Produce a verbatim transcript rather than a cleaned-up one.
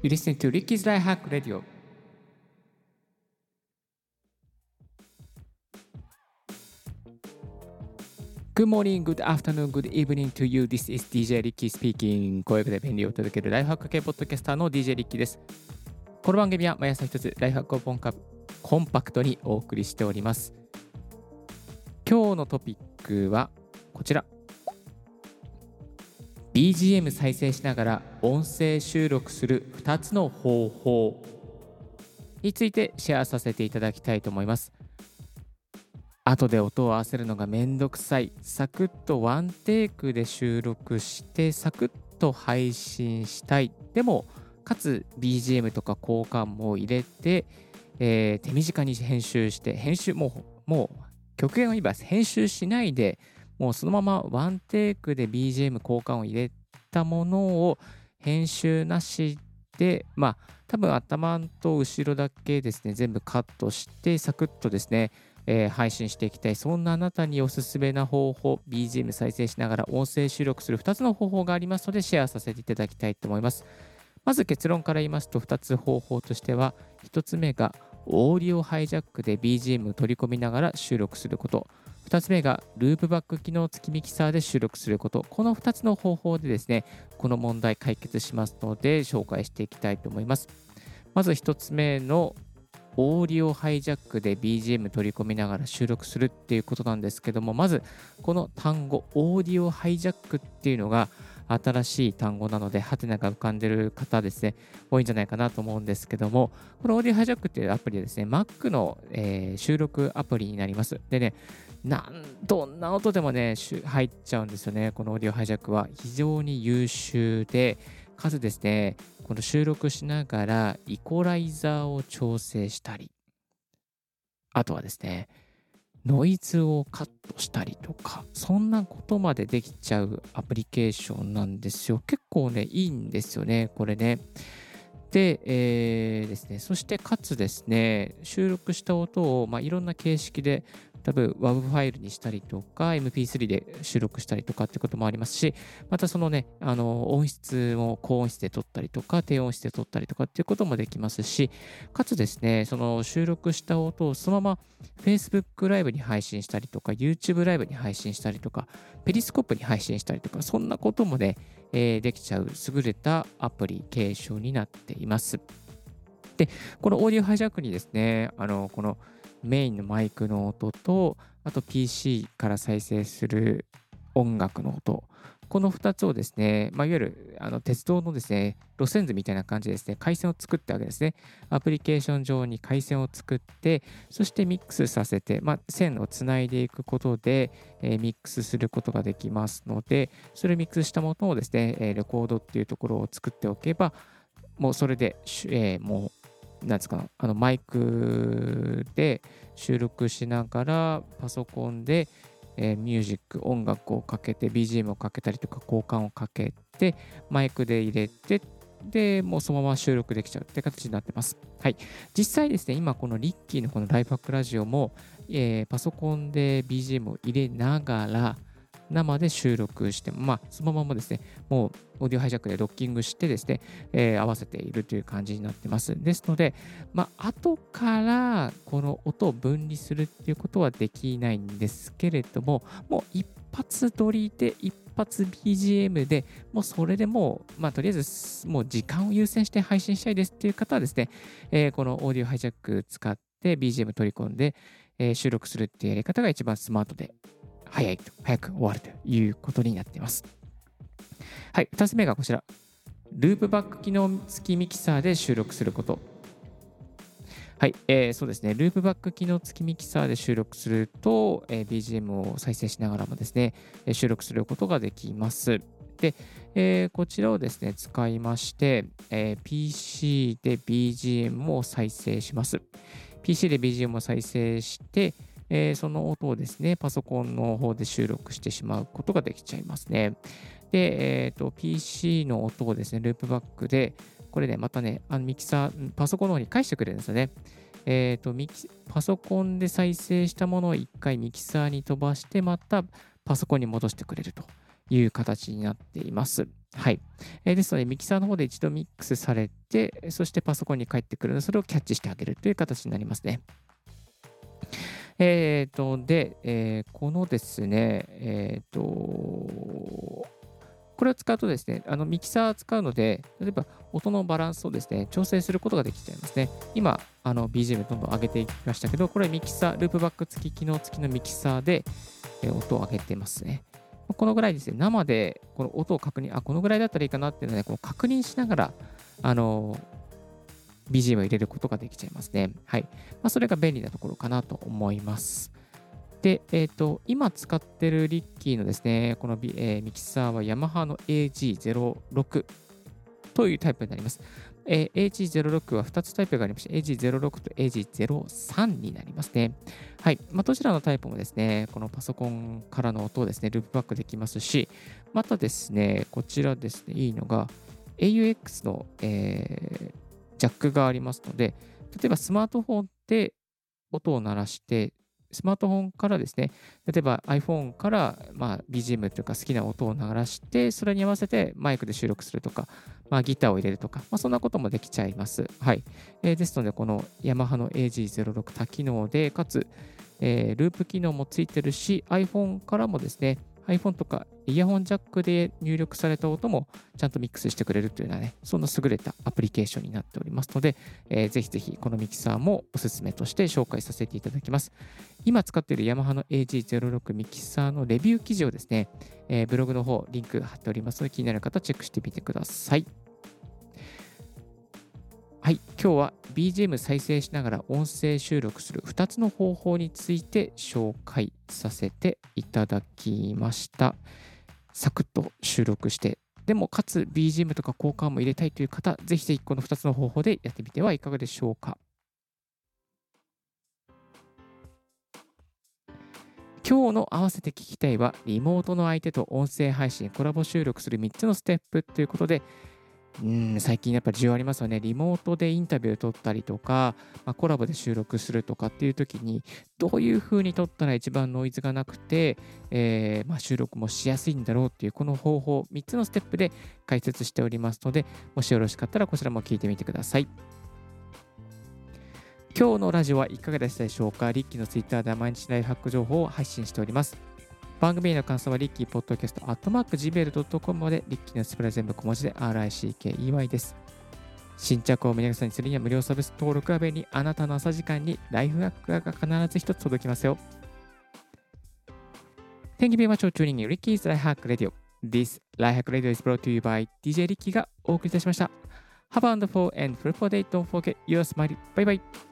You listen to Ricky's Lifehack Radio. Good morning, good afternoon, good evening to you. This is ディージェー Ricky speaking. 声で便利を届けるライフハック系ポッドキャスターの ディージェー Ricky です。この番組は毎朝一つライフハックをコンパクトにお送りしております。今日のトピックはこちら。ビージーエム 再生しながら音声収録するふたつの方法についてシェアさせていただきたいと思います。後で音を合わせるのがめんどくさい。サクッとワンテイクで収録してサクッと配信したい。でもかつ ビージーエム とか効果音も入れて、えー、手短に編集して編集もう、もう極限を言えば編集しないでもうそのままワンテイクで ビージーエム 効果音を入れたものを編集なしで、まあ多分頭と後ろだけですね、全部カットしてサクッとですね、えー、配信していきたい。そんなあなたにおすすめな方法、ビージーエム 再生しながら音声収録するふたつの方法がありますのでシェアさせていただきたいと思います。まず結論から言いますと、ふたつ方法としては、ひとつめがオーディオハイジャックで ビージーエム を取り込みながら収録すること。ふたつめがループバック機能付きミキサーで収録すること。このふたつの方法でですね、この問題解決しますので紹介していきたいと思います。まずひとつめのオーディオハイジャックで ビージーエム 取り込みながら収録するっていうことなんですけども、まずこの単語オーディオハイジャックっていうのが新しい単語なので、ハテナが浮かんでる方ですね、多いんじゃないかなと思うんですけども、このオーディオハイジャックっていうアプリはですね、Mac の、えー、収録アプリになります。でね、なんどんな音でもね、入っちゃうんですよね。このオーディオハイジャックは非常に優秀で、かつですね、この収録しながらイコライザーを調整したり、あとはですね、ノイズをカットしたりとか、そんなことまでできちゃうアプリケーションなんですよ。結構ね、いいんですよね、これね。で、えー、ですね、そしてかつですね、収録した音を、まあ、いろんな形式で、多分 ワブ ファイルにしたりとか エムピースリー で収録したりとかってこともありますし、またそのね、あの音質を高音質で撮ったりとか低音質で撮ったりとかっていうこともできますし、かつですね、その収録した音をそのまま Facebook ライブに配信したりとか YouTube ライブに配信したりとかペリスコープに配信したりとか、そんなこともね、えー、できちゃう優れたアプリケーションになっています。で、このオーディオハイジャックにですね、あのこのメインのマイクの音と、あと ピーシー から再生する音楽の音、このふたつをですね、まあ、いわゆるあの鉄道のですね、路線図みたいな感じでですね、回線を作ったわけですね。アプリケーション上に回線を作って、そしてミックスさせて、まあ、線をつないでいくことで、えー、ミックスすることができますので、それをミックスしたものをですね、えー、レコードっていうところを作っておけば、もうそれで、えー、もうなんですか、あのマイクで収録しながらパソコンで、えー、ミュージック音楽をかけて ビージーエム をかけたりとか交換をかけてマイクで入れて、でもうそのまま収録できちゃうって形になってます。はい、実際ですね、今このリッキーのこのライフハックラジオも、えー、パソコンで ビージーエム を入れながら生で収録して、まあ、そのままですね、もうオーディオハイジャックでドッキングしてですね、えー、合わせているという感じになってます。ですので、まあ、後からこの音を分離するっていうことはできないんですけれども、もう一発撮りで、一発 ビージーエム で、もうそれでもう、まあ、とりあえず、もう時間を優先して配信したいですっていう方はですね、えー、このオーディオハイジャック使って ビージーエム 取り込んで、えー、収録するっていうやり方が一番スマートで、早いと早く終わるということになっています。はい、ふたつめがこちら、ループバック機能付きミキサーで収録すること。はい、えー、そうですね、ループバック機能付きミキサーで収録すると、えー、ビージーエム を再生しながらもですね、収録することができます。で、えー、こちらをですね、使いまして、えー、ピーシー で ビージーエム を再生します。ピーシー で ビージーエム を再生して、えー、その音をですね、パソコンの方で収録してしまうことができちゃいますね。で、えーと、ピーシー の音をですね、ループバックで、これね、またね、あのミキサー、パソコンの方に返してくれるんですよね。えーと、ミキ、パソコンで再生したものを一回ミキサーに飛ばして、またパソコンに戻してくれるという形になっています。はい、えー、ですのでミキサーの方で一度ミックスされて、そしてパソコンに返ってくるので、それをキャッチしてあげるという形になりますね。えーと、で、えー、このですね、えーと、これを使うとですね、あのミキサー使うので、例えば音のバランスをですね、調整することができちゃいますね。今、あの ビージーエム どんどん上げていきましたけど、これミキサー、ループバック付き、機能付きのミキサーで、えー、音を上げてますね。このぐらいですね、生でこの音を確認、あ、このぐらいだったらいいかなっていうので、こう確認しながら、あのー、ビージーエム を入れることができちゃいますね。はい。まあ、それが便利なところかなと思います。で、えっと、今使ってるリッキーのですね、この、えー、ミキサーは Yamaha の エージーゼロロク というタイプになります。えー、エージーゼロロク はふたつタイプがありまして、エージーゼロロク と エージーゼロサン になりますね。はい。まあ、どちらのタイプもですね、このパソコンからの音をですね、ループバックできますし、またですね、こちらですね、いいのが エーユーエックス の、えージャックがありますので、例えばスマートフォンで音を鳴らして、スマートフォンからですね、例えば iPhone からまあ ビージーエム というか好きな音を鳴らして、それに合わせてマイクで収録するとか、まあ、ギターを入れるとか、まあ、そんなこともできちゃいます。はい。えー、ですので、この Yamaha の エージーゼロロク 多機能で、かつ、えー、ループ機能もついてるし、iPhone からもですね、iPhone とかイヤホンジャックで入力された音もちゃんとミックスしてくれるというようなね、そんな優れたアプリケーションになっておりますので、えー、ぜひぜひこのミキサーもおすすめとして紹介させていただきます。今使っている Yamaha の エージーゼロロク ミキサーのレビュー記事をですね、えー、ブログの方リンク貼っておりますので、気になる方チェックしてみてください。はい、今日は ビージーエム 再生しながら音声収録するふたつの方法について紹介させていただきました。サクッと収録して、でもかつ ビージーエム とか効果音も入れたいという方、ぜひぜひこのふたつの方法でやってみてはいかがでしょうか。今日の合わせて聞きたいは、リモートの相手と音声配信、コラボ収録するみっつのステップということで、うん最近やっぱり需要ありますよね。リモートでインタビューを撮ったりとか、まあ、コラボで収録するとかっていう時に、どういう風に撮ったら一番ノイズがなくて、えーまあ、収録もしやすいんだろうっていう、この方法みっつのステップで解説しておりますので、もしよろしかったらこちらも聞いてみてください。今日のラジオはいかがでしたでしょうか。リッキーのツイッターでは毎日ライフハック情報を配信しております。番組への感想はリッキーポッドキャストアットマーク ジーメールドットコム まで。リッキーのスプレ全部小文字で アールアイシーケーイーワイ です。新着を見逃さにするには無料サービス登録は便利。あなたの朝時間にライフハックが必ず一つ届きますよ。Thank you very much for tuning in Ricky's Life Hack Radio. This Life Hack Radio is brought to you by ディージェー Ricky がお送りいたしました。Have a wonderful and fruitful day. Don't forget your smile. Bye bye.